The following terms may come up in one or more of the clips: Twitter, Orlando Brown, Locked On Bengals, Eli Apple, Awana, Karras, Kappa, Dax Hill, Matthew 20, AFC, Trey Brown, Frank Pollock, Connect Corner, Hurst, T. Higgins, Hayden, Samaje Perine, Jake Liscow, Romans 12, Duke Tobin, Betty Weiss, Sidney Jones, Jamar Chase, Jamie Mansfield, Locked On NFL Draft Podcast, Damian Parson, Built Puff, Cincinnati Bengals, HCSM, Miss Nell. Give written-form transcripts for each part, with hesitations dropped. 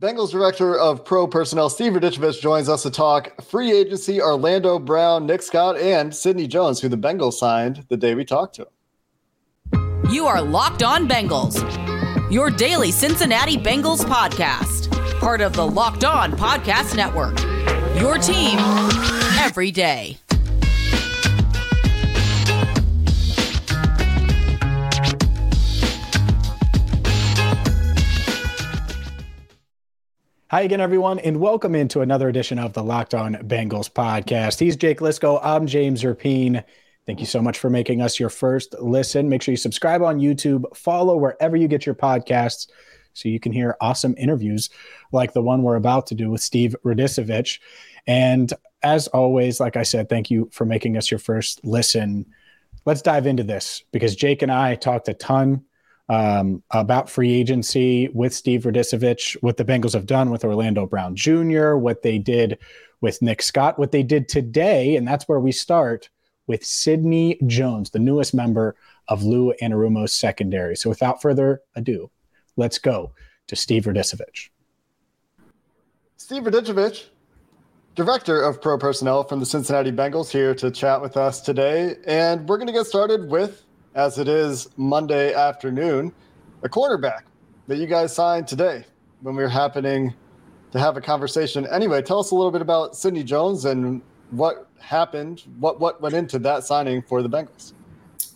Bengals Director of Pro Personnel, Steve Radicevic, joins us to talk free agency, Orlando Brown, Nick Scott, and Sidney Jones, who the Bengals signed the day we talked to him. You are Locked On Bengals, your daily Cincinnati Bengals podcast, part of the Locked On Podcast Network, your team every day. Hi again, everyone, and welcome into another edition of the Locked On Bengals podcast. He's Jake Liscow. I'm James Rapien. Thank you so much for making us your first listen. Make sure you subscribe on YouTube, follow wherever you get your podcasts so you can hear awesome interviews like the one we're about to do with Steve Radicevic. And as always, like I said, thank you for making us your first listen. Let's dive into this because Jake and I talked a ton about free agency with Steve Radicevic, what the Bengals have done with Orlando Brown Jr., what they did with Nick Scott, what they did today, and that's where we start with Sidney Jones, the newest member of Lou Anarumo's secondary. So without further ado, let's go to Steve Radicevic. Steve Radicevic, Director of Pro Personnel from the Cincinnati Bengals, here to chat with us today. And we're going to get started with, as it is Monday afternoon, a cornerback that you guys signed today when we were happening to have a conversation. Anyway, tell us a little bit about Sidney Jones and what happened, what went into that signing for the Bengals.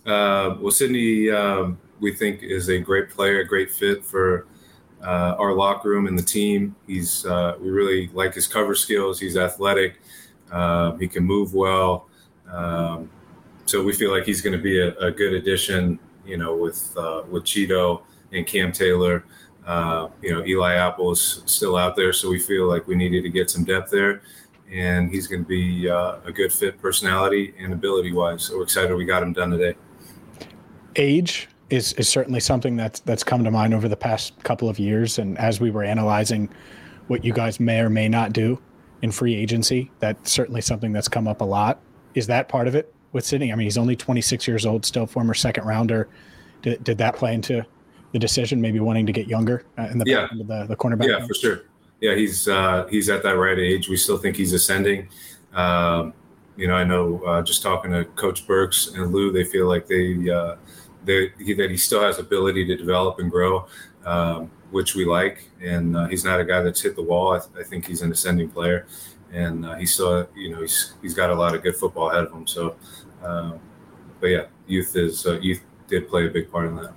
Well, Sidney, we think, is a great player, a great fit for our locker room and the team. He's we really like his cover skills. He's athletic. He can move well. So we feel like he's going to be a good addition, you know, with Cheeto and Cam Taylor. You know, Eli Apple is still out there, so we feel like we needed to get some depth there. And he's going to be a good fit personality and ability-wise. So we're excited we got him done today. Age is certainly something that's come to mind over the past couple of years. And as we were analyzing what you guys may or may not do in free agency, that's certainly something that's come up a lot. Is that part of it with Sidney? I mean, he's only 26 years old, still former second rounder. Did that play into the decision, maybe wanting to get younger in the back end of the cornerback? Yeah, for sure. Yeah, he's at that right age. We still think he's ascending. You know, I know just talking to Coach Burks and Lou, they feel like that he still has ability to develop and grow, which we like. And he's not a guy that's hit the wall. I think he's an ascending player. And he's still, you know, he's got a lot of good football ahead of him. So, but yeah, youth did play a big part in that.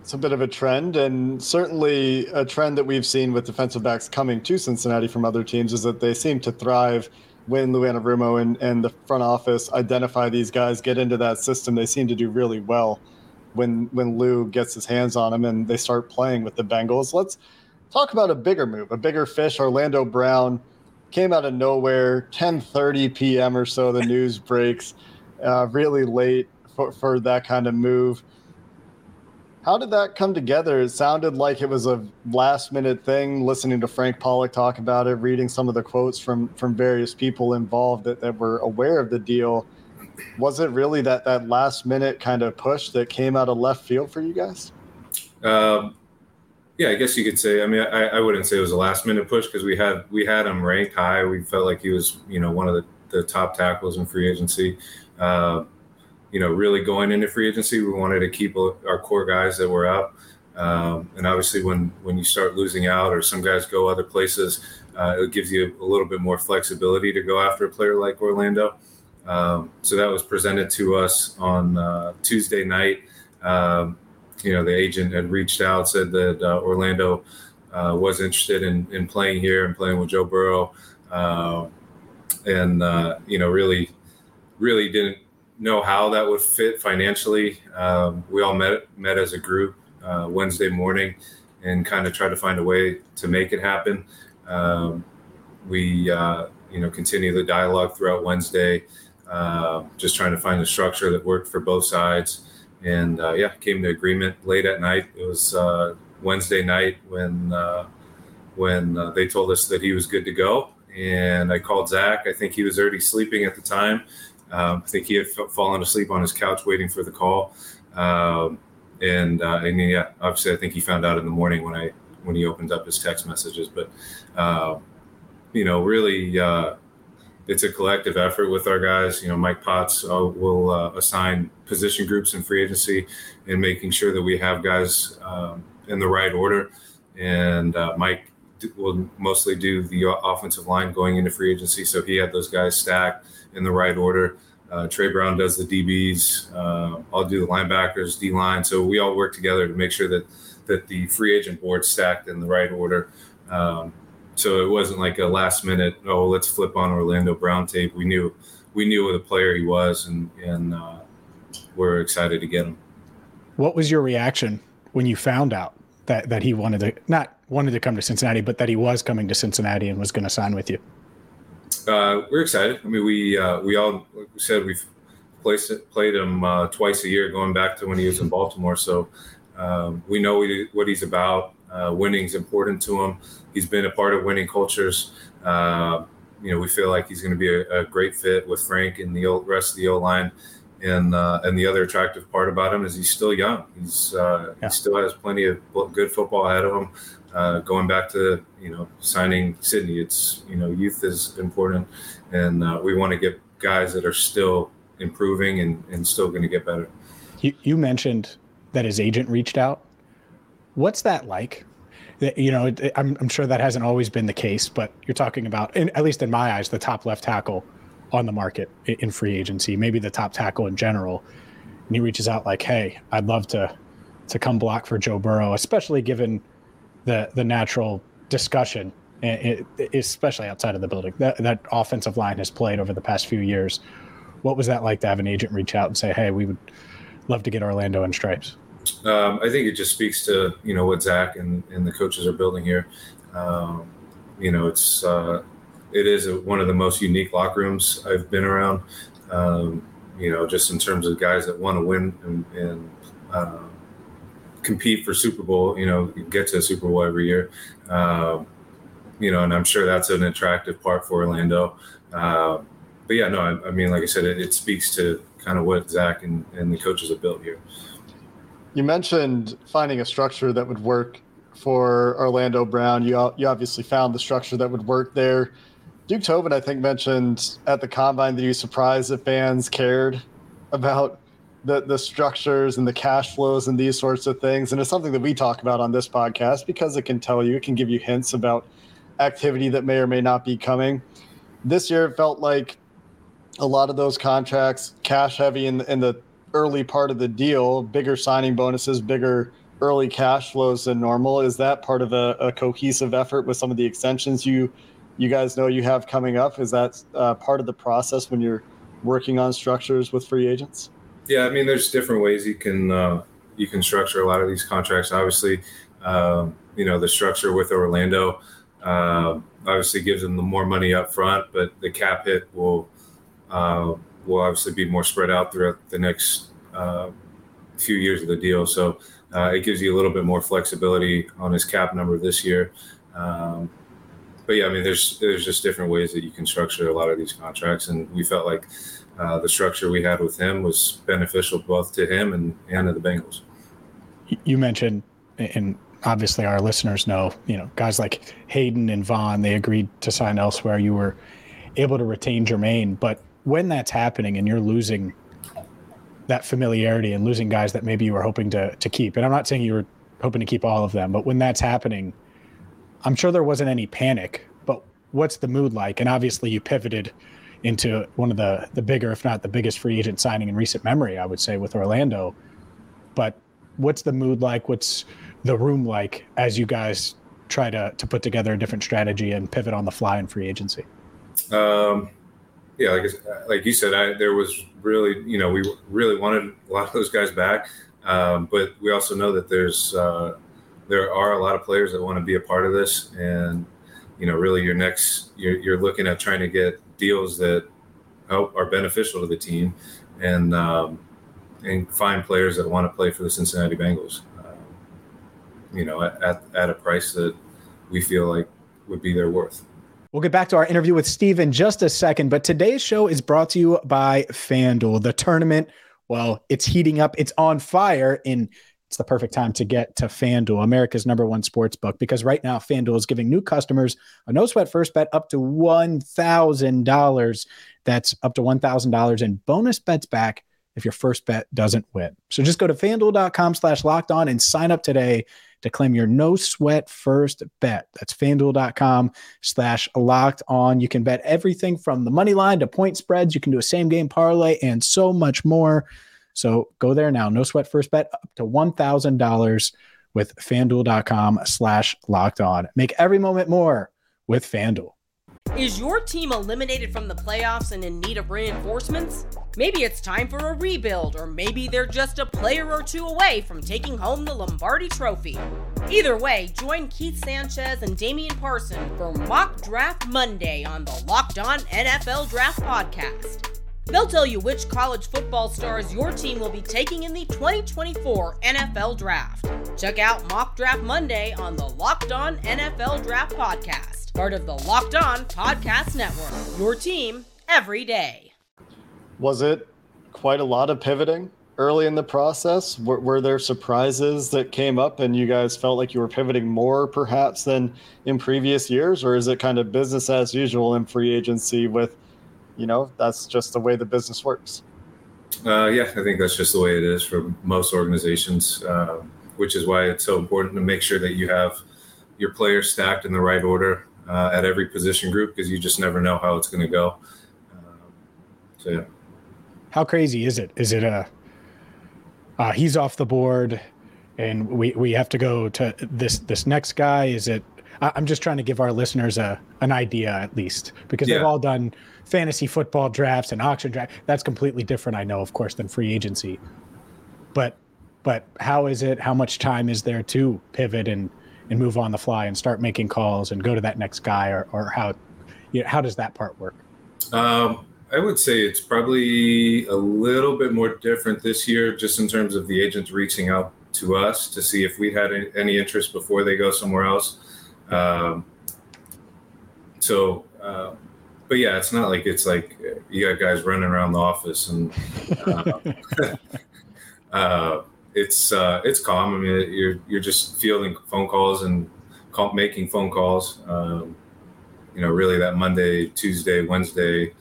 It's a bit of a trend, and certainly a trend that we've seen with defensive backs coming to Cincinnati from other teams is that they seem to thrive when Lou Anarumo and the front office identify these guys, get into that system. They seem to do really well when Lou gets his hands on them and they start playing with the Bengals. Let's talk about a bigger move, a bigger fish. Orlando Brown came out of nowhere, 10:30 p.m. or so. The news breaks really late for that kind of move. How did that come together? It sounded like it was a last-minute thing, listening to Frank Pollock talk about it, reading some of the quotes from various people involved that were aware of the deal. Was it really that last-minute kind of push that came out of left field for you guys? Yeah, I guess you could say. I mean, I wouldn't say it was a last-minute push because we had him ranked high. We felt like he was, you know, one of the top tackles in free agency. You know, really going into free agency, we wanted to keep our core guys that were out. And obviously, when you start losing out or some guys go other places, it gives you a little bit more flexibility to go after a player like Orlando. So that was presented to us on Tuesday night. You know, the agent had reached out, said that Orlando was interested in playing here and playing with Joe Burrow. You know, really didn't know how that would fit financially. We all met as a group Wednesday morning and kind of tried to find a way to make it happen. we continue the dialogue throughout Wednesday, just trying to find a structure that worked for both sides. And came to agreement late at night. It was Wednesday night when they told us that he was good to go. And I called Zach. I think he was already sleeping at the time. I think he had fallen asleep on his couch waiting for the call. Obviously I think he found out in the morning when he opened up his text messages. But really, it's a collective effort with our guys. Mike Potts will assign position groups in free agency and making sure that we have guys in the right order. And Mike will mostly do the offensive line going into free agency. So he had those guys stacked in the right order. Trey Brown does the DBs. I'll do the linebackers, D-line. So we all work together to make sure that the free agent board's stacked in the right order. So it wasn't like a last minute, let's flip on Orlando Brown tape. We knew what a player he was, and we're excited to get him. What was your reaction when you found out that he wanted to come to Cincinnati, but that he was coming to Cincinnati and was going to sign with you? We're excited. I mean, we all, like we said, we've played him twice a year, going back to when he was in Baltimore. So we know what he's about. Winning's important to him. He's been a part of winning cultures. We feel like he's going to be a great fit with Frank and the rest of the O-line. And the other attractive part about him is he's still young. He still has plenty of good football ahead of him. Going back to signing Sidney, it's youth is important, and we want to get guys that are still improving and still going to get better. You mentioned that his agent reached out. What's that like? I'm sure that hasn't always been the case, but you're talking about, at least in my eyes, the top left tackle on the market in free agency, maybe the top tackle in general. And he reaches out like, hey, I'd love to come block for Joe Burrow, especially given the natural discussion, especially outside of the building, that offensive line has played over the past few years. What was that like to have an agent reach out and say, hey, we would love to get Orlando in stripes? I think it just speaks to, what Zach and the coaches are building here. It is one of the most unique locker rooms I've been around, just in terms of guys that want to win and compete for Super Bowl, get to a Super Bowl every year. And I'm sure that's an attractive part for Orlando. Like I said, it speaks to kind of what Zach and the coaches have built here. You mentioned finding a structure that would work for Orlando Brown. You obviously found the structure that would work there. Duke Tobin, I think, mentioned at the Combine that he was surprised that fans cared about the structures and the cash flows and these sorts of things. And it's something that we talk about on this podcast because it can give you hints about activity that may or may not be coming. This year, it felt like a lot of those contracts, cash heavy in the early part of the deal, bigger signing bonuses, bigger early cash flows than normal. Is that part of a cohesive effort with some of the extensions you guys know you have coming up? Is that part of the process when you're working on structures with free agents? Yeah, I mean, there's different ways you can structure a lot of these contracts. Obviously, the structure with Orlando obviously gives them the more money up front, but the cap hit will obviously be more spread out throughout the next few years of the deal. So it gives you a little bit more flexibility on his cap number this year. There's just different ways that you can structure a lot of these contracts. And we felt like the structure we had with him was beneficial both to him and to the Bengals. You mentioned, and obviously our listeners know, guys like Hayden and Vaughn, they agreed to sign elsewhere. You were able to retain Jermaine, but when that's happening and you're losing that familiarity and losing guys that maybe you were hoping to keep, and I'm not saying you were hoping to keep all of them, but when that's happening, I'm sure there wasn't any panic, but what's the mood like? And obviously you pivoted into one of the bigger, if not the biggest free agent signing in recent memory, I would say, with Orlando. But what's the mood like? What's the room like as you guys try to put together a different strategy and pivot on the fly in free agency? Yeah, like you said, there was really, we really wanted a lot of those guys back, but we also know that there are a lot of players that want to be a part of this, and you know, really your next, you're looking at trying to get deals that are beneficial to the team, and find players that want to play for the Cincinnati Bengals, you know, at a price that we feel like would be their worth. We'll get back to our interview with Steve in just a second, but today's show is brought to you by FanDuel. The tournament, well, it's heating up. It's on fire, and it's the perfect time to get to FanDuel, America's #1 sports book, because right now FanDuel is giving new customers a no-sweat first bet up to $1,000. That's up to $1,000 in bonus bets back if your first bet doesn't win. So just go to FanDuel.com/lockedon and sign up today to claim your no sweat first bet. That's FanDuel.com/lockedon. You can bet everything from the money line to point spreads. You can do a same game parlay and so much more. So go there now. No sweat first bet up to $1,000 with FanDuel.com/lockedon. Make every moment more with FanDuel. Is your team eliminated from the playoffs and in need of reinforcements? Maybe it's time for a rebuild, or maybe they're just a player or two away from taking home the Lombardi Trophy. Either way, join Keith Sanchez and Damian Parson for Mock Draft Monday on the Locked On NFL Draft Podcast. They'll tell you which college football stars your team will be taking in the 2024 NFL Draft. Check out Mock Draft Monday on the Locked On NFL Draft Podcast, part of the Locked On Podcast Network, your team every day. Was it quite a lot of pivoting early in the process? Were there surprises that came up and you guys felt like you were pivoting more perhaps than in previous years? Or is it kind of business as usual in free agency with, you know, that's just the way the business works? Yeah, I think that's just the way it is for most organizations, which is why it's so important to make sure that you have your players stacked in the right order at every position group, because you just never know how it's going to go. So yeah. How crazy is it? Is it he's off the board and we have to go to this next guy? Is it? I'm just trying to give our listeners an idea at least, because they've all done fantasy football drafts and auction draft. That's completely different, I know, of course, than free agency. But how is it? How much time is there to pivot and move on the fly and start making calls and go to that next guy, or how does that part work? I would say it's probably a little bit more different this year, just in terms of the agents reaching out to us to see if we had any interest before they go somewhere else. But yeah, it's not like it's like you got guys running around the office and it's calm. I mean, you're just fielding phone calls and making phone calls. You know, really that Monday, Tuesday, Wednesday.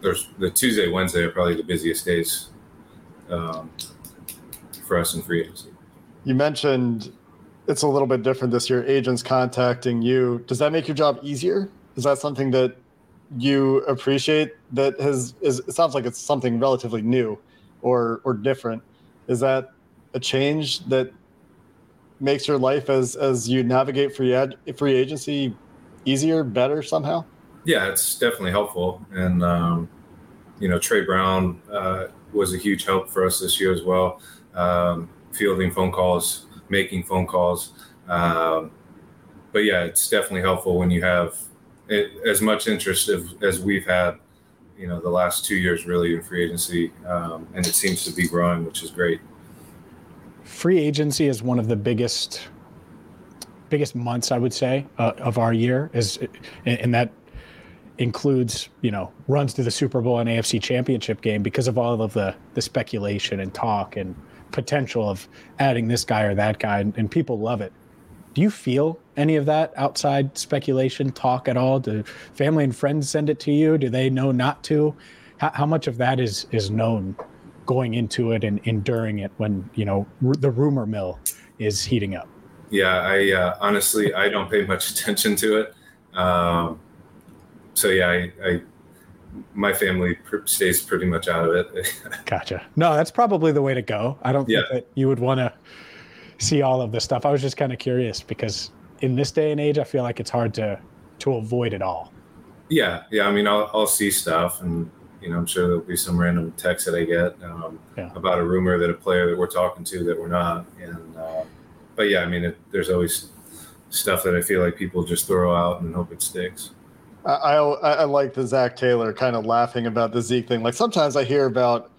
There's the Tuesday, Wednesday are probably the busiest days for us in free agency. You mentioned it's a little bit different this year, agents contacting you. Does that make your job easier? Is that something that you appreciate that it sounds like it's something relatively new or different. Is that a change that makes your life as you navigate free agency easier, better somehow? Yeah, it's definitely helpful. And, you know, Trey Brown was a huge help for us this year as well. Fielding phone calls, making phone calls. But yeah, it's definitely helpful when you have as much interest as we've had, you know, the last 2 years really in free agency. And it seems to be growing, which is great. Free agency is one of the biggest months, I would say, of our year, and that includes, you know, runs to the Super Bowl and AFC Championship game, because of all of the speculation and talk and potential of adding this guy or that guy, and people love it. Do you feel any of that outside speculation talk at all? Do family and friends send it to you? Do they know not to? How much of that is known going into it and enduring it when, you know, the rumor mill is heating up? Yeah, I honestly, I don't pay much attention to it. So yeah, I my family stays pretty much out of it. Gotcha. No, that's probably the way to go. I don't think that you would want to see all of this stuff. I was just kind of curious, because in this day and age, I feel like it's hard to avoid it all. Yeah. I mean, I'll see stuff, and, you know, I'm sure there'll be some random text that I get about a rumor that a player that we're talking to that we're not. And but yeah, I mean, there's always stuff that I feel like people just throw out and hope it sticks. I like the Zach Taylor kind of laughing about the Zeke thing. Like sometimes I hear about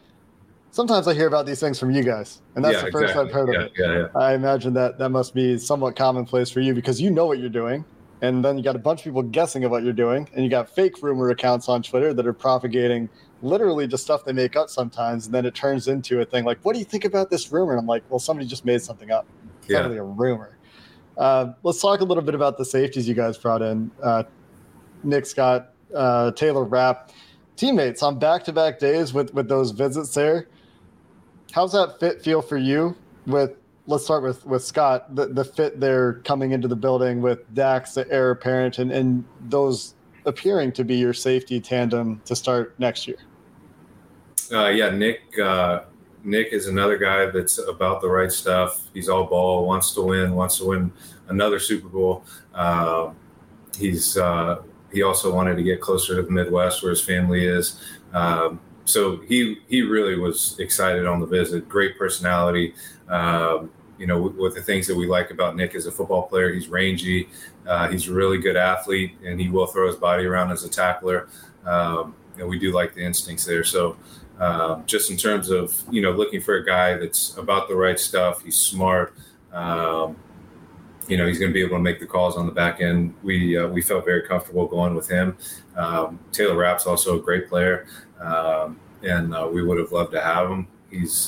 these things from you guys, and that's the first I've heard of it. Yeah. I imagine that must be somewhat commonplace for you, because you know what you're doing, and then you got a bunch of people guessing at what you're doing, and you got fake rumor accounts on Twitter that are propagating literally just stuff they make up sometimes, and then it turns into a thing like, what do you think about this rumor? And I'm like, well, somebody just made something up. It's not really a rumor. Let's talk a little bit about the safeties you guys brought in. Nick Scott, Taylor Rapp, teammates on back-to-back days with those visits there. How's that fit feel for you? Let's start with Scott, the fit there coming into the building with Dax, the heir apparent, and those appearing to be your safety tandem to start next year. Nick is another guy that's about the right stuff. He's all ball, wants to win another Super Bowl. He also wanted to get closer to the Midwest where his family is. So he really was excited on the visit. Great personality. With the things that we like about Nick as a football player, he's rangy. He's a really good athlete, and he will throw his body around as a tackler. We do like the instincts there. So just in terms of, looking for a guy that's about the right stuff, he's smart. He's going to be able to make the calls on the back end. We felt very comfortable going with him. Taylor Rapp's also a great player, and we would have loved to have him. He's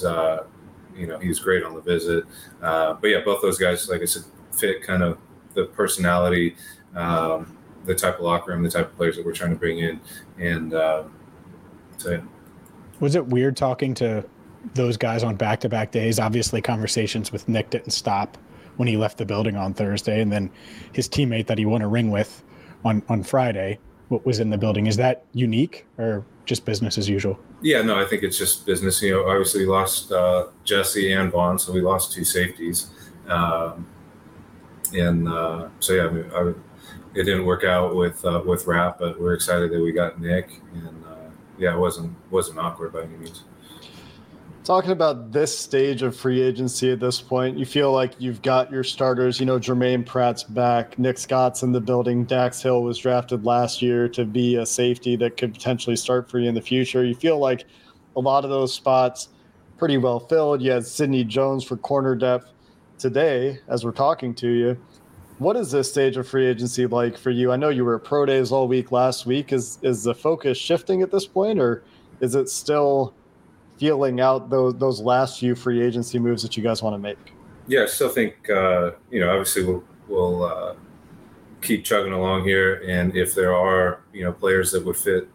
great on the visit. But both those guys, like I said, fit kind of the personality, the type of locker room, the type of players that we're trying to bring in. Was it weird talking to those guys on back-to-back days? Obviously, conversations with Nick didn't stop when he left the building on Thursday, and then his teammate that he won a ring with on Friday was in the building. Is that unique or just business as usual? Yeah, no, I think it's just business. Obviously we lost Jesse and Vaughn, so we lost two safeties. It didn't work out with Rapp, but we're excited that we got Nick. And it wasn't awkward by any means. Talking about this stage of free agency at this point, you feel like you've got your starters. Jermaine Pratt's back, Nick Scott's in the building, Dax Hill was drafted last year to be a safety that could potentially start for you in the future. You feel like a lot of those spots pretty well filled. You had Sidney Jones for corner depth today as we're talking to you. What is this stage of free agency like for you? I know you were at pro days all week last week. Is the focus shifting at this point, or is it still feeling out those last few free agency moves that you guys want to make? Yeah, I still think, obviously we'll keep chugging along here. And if there are, players that would fit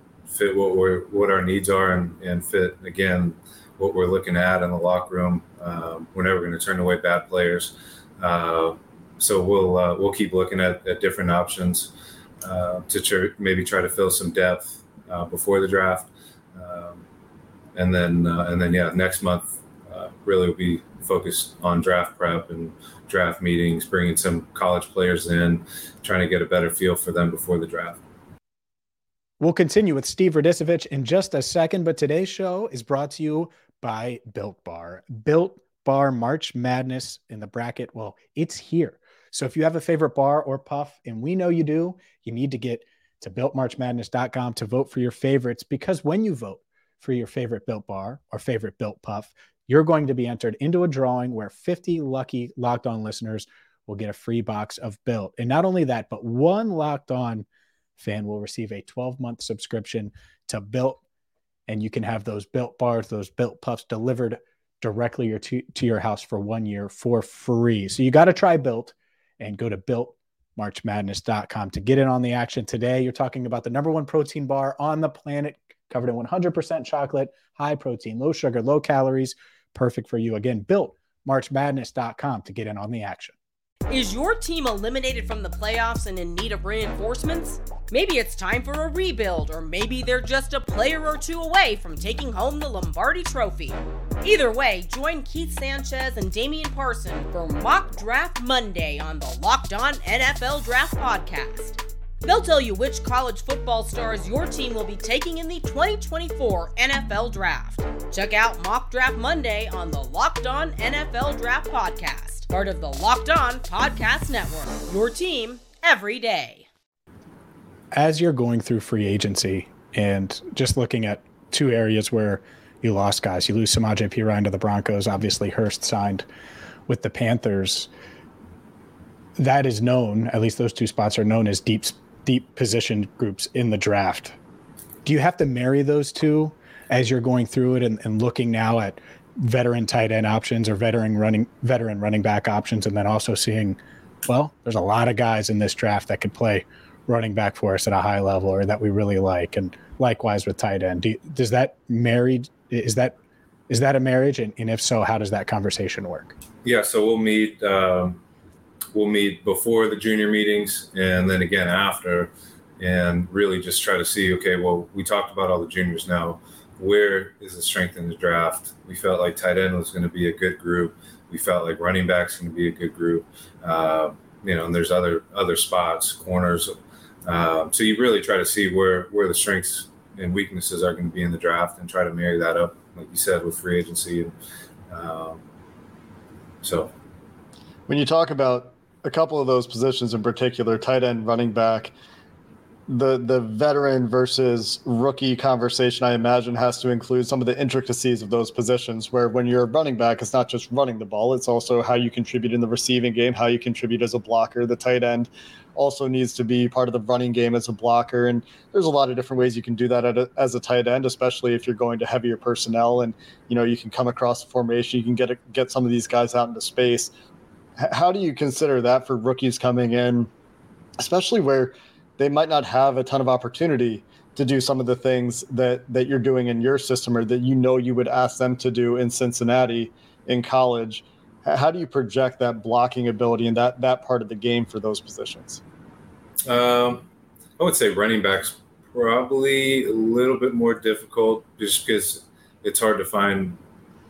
what our needs are and fit, again, what we're looking at in the locker room, we're never going to turn away bad players. So we'll keep looking at different options to maybe try to fill some depth before the draft. And then next month really will be focused on draft prep and draft meetings, bringing some college players in, trying to get a better feel for them before the draft. We'll continue with Steve Radicevic in just a second, but today's show is brought to you by Built Bar. Built Bar March Madness in the bracket, well, it's here. So if you have a favorite bar or puff, and we know you do, you need to get to BuiltMarchMadness.com to vote for your favorites, because when you vote for your favorite Built Bar or favorite Built Puff, you're going to be entered into a drawing where 50 lucky Locked On listeners will get a free box of Built. And not only that, but one Locked On fan will receive a 12-month subscription to Built, and you can have those Built Bars, those Built Puffs delivered directly to your house for 1 year for free. So you got to try Built, and go to BuiltMarchMadness.com to get in on the action today. You're talking about the number one protein bar on the planet, covered in 100% chocolate, high protein, low sugar, low calories, perfect for you. Again, BuiltMarchMadness.com to get in on the action. Is your team eliminated from the playoffs and in need of reinforcements? Maybe it's time for a rebuild, or maybe they're just a player or two away from taking home the Lombardi Trophy. Either way, join Keith Sanchez and Damian Parson for Mock Draft Monday on the Locked On NFL Draft Podcast. They'll tell you which college football stars your team will be taking in the 2024 NFL Draft. Check out Mock Draft Monday on the Locked On NFL Draft Podcast, part of the Locked On Podcast Network, your team every day. As you're going through free agency and just looking at two areas where you lost guys, you lose Samaje Perine to the Broncos, obviously Hurst signed with the Panthers. That is known, at least those two spots are known as deep position groups in the draft. Do you have to marry those two as you're going through it and looking now at veteran tight end options or veteran running back options, and then also seeing, well, there's a lot of guys in this draft that could play running back for us at a high level or that we really like, and likewise with tight end. Does that married, is that a marriage? And if so, how does that conversation work? Yeah, so we'll meet before the junior meetings and then again after, and really just try to see, okay, well, we talked about all the juniors now. Where is the strength in the draft? We felt like tight end was going to be a good group. We felt like running back's going to be a good group. And there's other spots, corners. So you really try to see where the strengths and weaknesses are going to be in the draft and try to marry that up, like you said, with free agency. When you talk about a couple of those positions in particular, tight end, running back, the veteran versus rookie conversation, I imagine, has to include some of the intricacies of those positions, where when you're running back, it's not just running the ball, it's also how you contribute in the receiving game, how you contribute as a blocker. The tight end also needs to be part of the running game as a blocker, and there's a lot of different ways you can do that as a tight end, especially if you're going to heavier personnel and you can come across the formation, you can get some of these guys out into space. How do you consider that for rookies coming in, especially where they might not have a ton of opportunity to do some of the things that you're doing in your system, or that you would ask them to do in Cincinnati in college? How do you project that blocking ability and that part of the game for those positions? I would say running back's probably a little bit more difficult, just because it's hard to find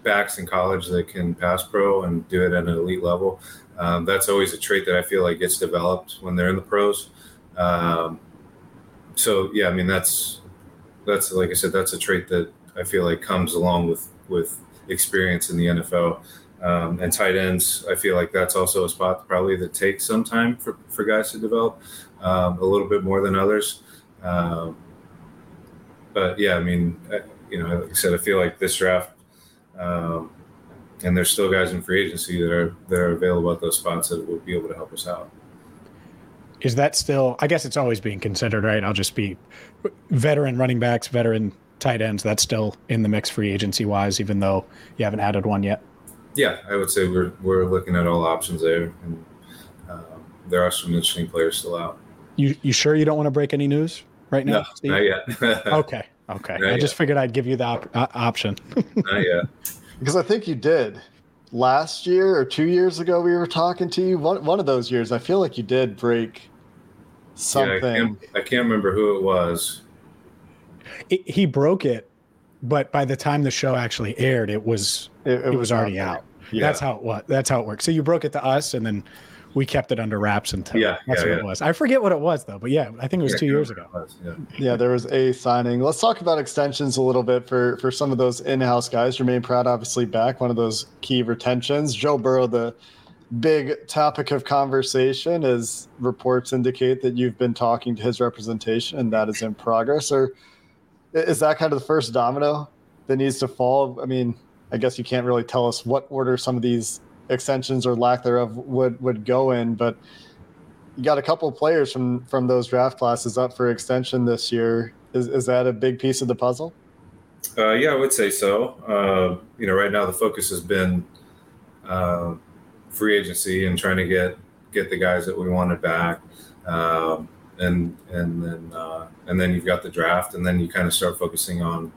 backs in college that can pass pro and do it at an elite level. That's always a trait that I feel like gets developed when they're in the pros. That's like I said, that's a trait that I feel like comes along with experience in the NFL. And tight ends, I feel like that's also a spot probably that takes some time for guys to develop a little bit more than others. Like I said, I feel like this draft, and there's still guys in free agency that are available at those spots that will be able to help us out. Is that still, I guess it's always being considered, right? I'll just be veteran running backs, veteran tight ends. That's still in the mix free agency wise, even though you haven't added one yet. Yeah, I would say we're looking at all options there. And there are some interesting players still out. You sure you don't want to break any news right now? No, Steve? Not yet. Okay. Not I just yet. Figured I'd give you the option. Not yet. Because I think you did. Last year or 2 years ago, we were talking to you. One of those years, I feel like you did break something. Yeah, I can't remember who it was. He broke it, but by the time the show actually aired, it was already out. Yeah. That's how it worked. So you broke it to us, and then we kept it under wraps until that's what it was. I forget what it was, though, but yeah, I think it was 2 years ago. Yeah, there was a signing. Let's talk about extensions a little bit for some of those in-house guys. Jermaine Pratt, obviously back, one of those key retentions. Joe Burrow, the big topic of conversation, as reports indicate that you've been talking to his representation, and that is in progress. Or is that kind of the first domino that needs to fall? I mean, I guess you can't really tell us what order some of these extensions or lack thereof would go in, but you got a couple of players from those draft classes up for extension this year. Is that a big piece of the puzzle? Yeah, I would say so. Right now the focus has been free agency and trying to get the guys that we wanted back, and then you've got the draft, and then you kind of start focusing on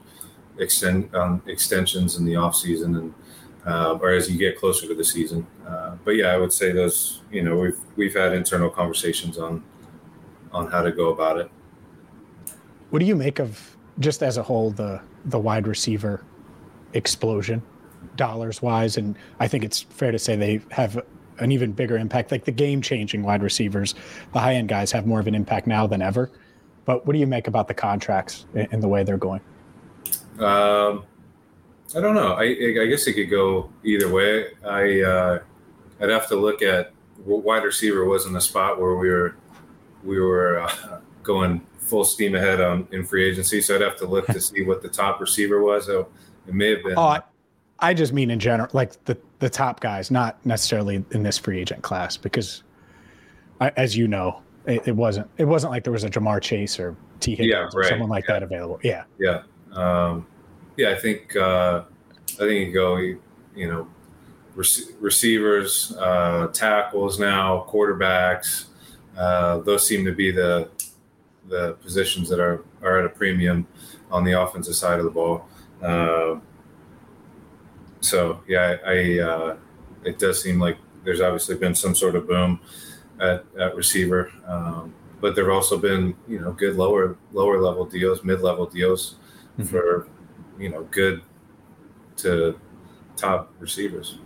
extensions in the off season and or as you get closer to the season. I would say those, we've had internal conversations on how to go about it. What do you make of, just as a whole, the wide receiver explosion dollars-wise? And I think it's fair to say they have an even bigger impact. Like the game-changing wide receivers, the high-end guys have more of an impact now than ever. But what do you make about the contracts and the way they're going? I don't know. I guess it could go either way. I I'd have to look at wide receiver wasn't a spot where we were going full steam ahead on in free agency. So I'd have to look to see what the top receiver was. So it may have been. Oh, I just mean in general, like the top guys, not necessarily in this free agent class, because as you know, it wasn't like there was a Jamar Chase or T. Higgins or someone like that available. Yeah. Yeah. I think you go, receivers, tackles now, quarterbacks, those seem to be the positions that are at a premium on the offensive side of the ball. So it does seem like there's obviously been some sort of boom at receiver, but there've also been good lower level deals, mid level deals for good to top receivers.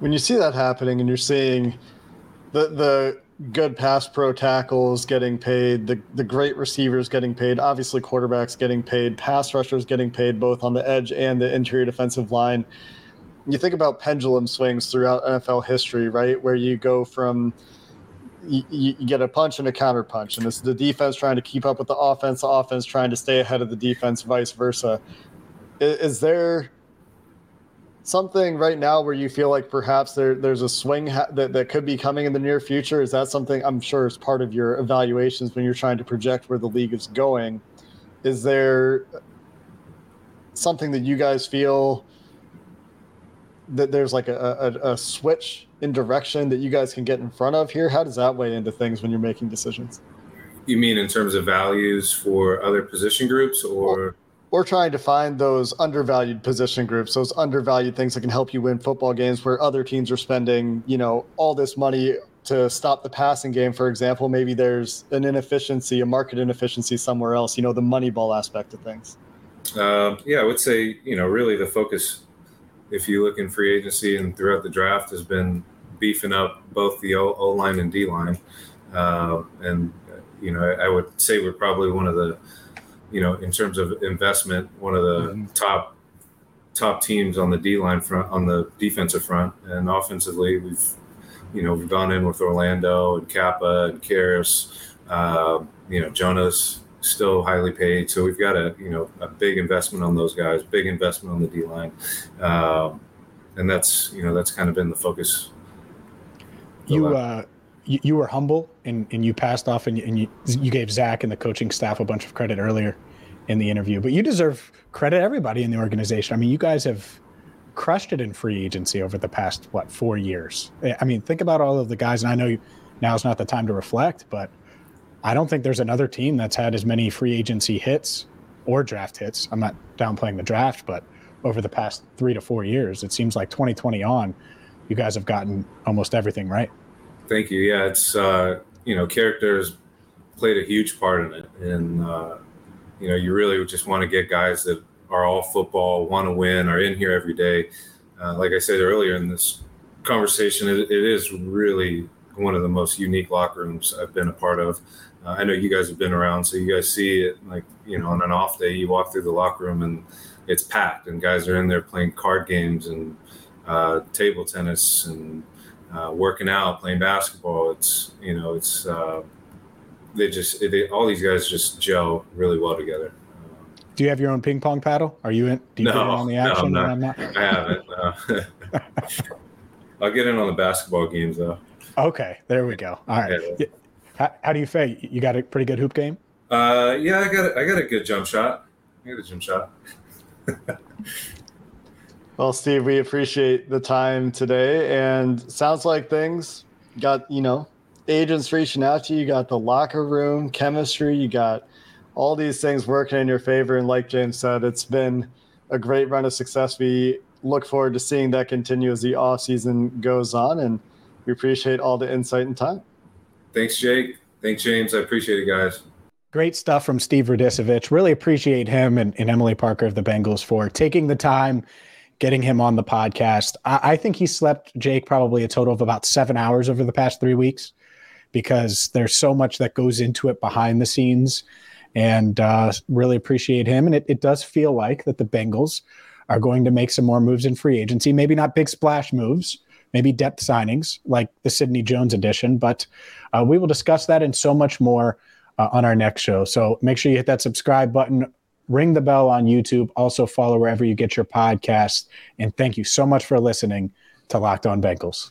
When you see that happening, and you're seeing the good pass pro tackles getting paid, the great receivers getting paid, obviously quarterbacks getting paid, pass rushers getting paid, both on the edge and the interior defensive line. You think about pendulum swings throughout NFL history, right? Where you go from you get a punch and a counter punch, and it's the defense trying to keep up with the offense trying to stay ahead of the defense, vice versa. Is there something right now where you feel like perhaps there's a swing that could be coming in the near future? Is that something, I'm sure, is part of your evaluations when you're trying to project where the league is going? Is there something that you guys feel that there's like a switch in direction that you guys can get in front of here? How does that weigh into things when you're making decisions? You mean in terms of values for other position groups or? Or trying to find those undervalued position groups, those undervalued things that can help you win football games where other teams are spending, all this money to stop the passing game, for example. Maybe there's an inefficiency, a market inefficiency somewhere else, the money ball aspect of things. I would say, really the focus, if you look in free agency and throughout the draft, has been beefing up both the O-line and D-line. I would say we're probably one of the, in terms of investment, one of the top teams on the D-line front, on the defensive front. And offensively, we've gone in with Orlando and Kappa and Karras. Jonas still highly paid. So we've got a big investment on those guys, big investment on the D-line. And that's kind of been the focus. You were humble and you passed off and you gave Zach and the coaching staff a bunch of credit earlier in the interview, but you deserve credit, everybody in the organization. I mean, you guys have crushed it in free agency over the past, 4 years? I mean, think about all of the guys, and I know now's not the time to reflect, but I don't think there's another team that's had as many free agency hits or draft hits. I'm not downplaying the draft, but over the past 3 to 4 years, it seems like 2020 on, you guys have gotten almost everything right. Thank you. Yeah, it's character has played a huge part in it, and you really just want to get guys that are all football, want to win, are in here every day. Like I said earlier in this conversation, it is really one of the most unique locker rooms I've been a part of. I know you guys have been around, so you guys see it. Like on an off day, you walk through the locker room and it's packed, and guys are in there playing card games and table tennis and. Working out, playing basketball. All these guys just gel really well together. Do you have your own ping pong paddle? Are you in? Do you get in on the action? No, I'm not. I haven't. I'll get in on the basketball games though. Okay, there we go. All right. Yeah. How do you fare? You got a pretty good hoop game? I got a good jump shot. Well, Steve, we appreciate the time today, and sounds like things got, agents reaching out to you. You got the locker room chemistry. You got all these things working in your favor. And like James said, it's been a great run of success. We look forward to seeing that continue as the off season goes on, and we appreciate all the insight and time. Thanks, Jake. Thanks, James. I appreciate it, guys. Great stuff from Steve Radicevic. Really appreciate him and Emily Parker of the Bengals for taking the time, getting him on the podcast. I think he slept, Jake, probably a total of about 7 hours over the past 3 weeks, because there's so much that goes into it behind the scenes, and really appreciate him. And it does feel like that the Bengals are going to make some more moves in free agency, maybe not big splash moves, maybe depth signings like the Sidney Jones edition. But we will discuss that and so much more on our next show. So make sure you hit that subscribe button, ring the bell on YouTube, also follow wherever you get your podcast. And thank you so much for listening to Locked On Bengals.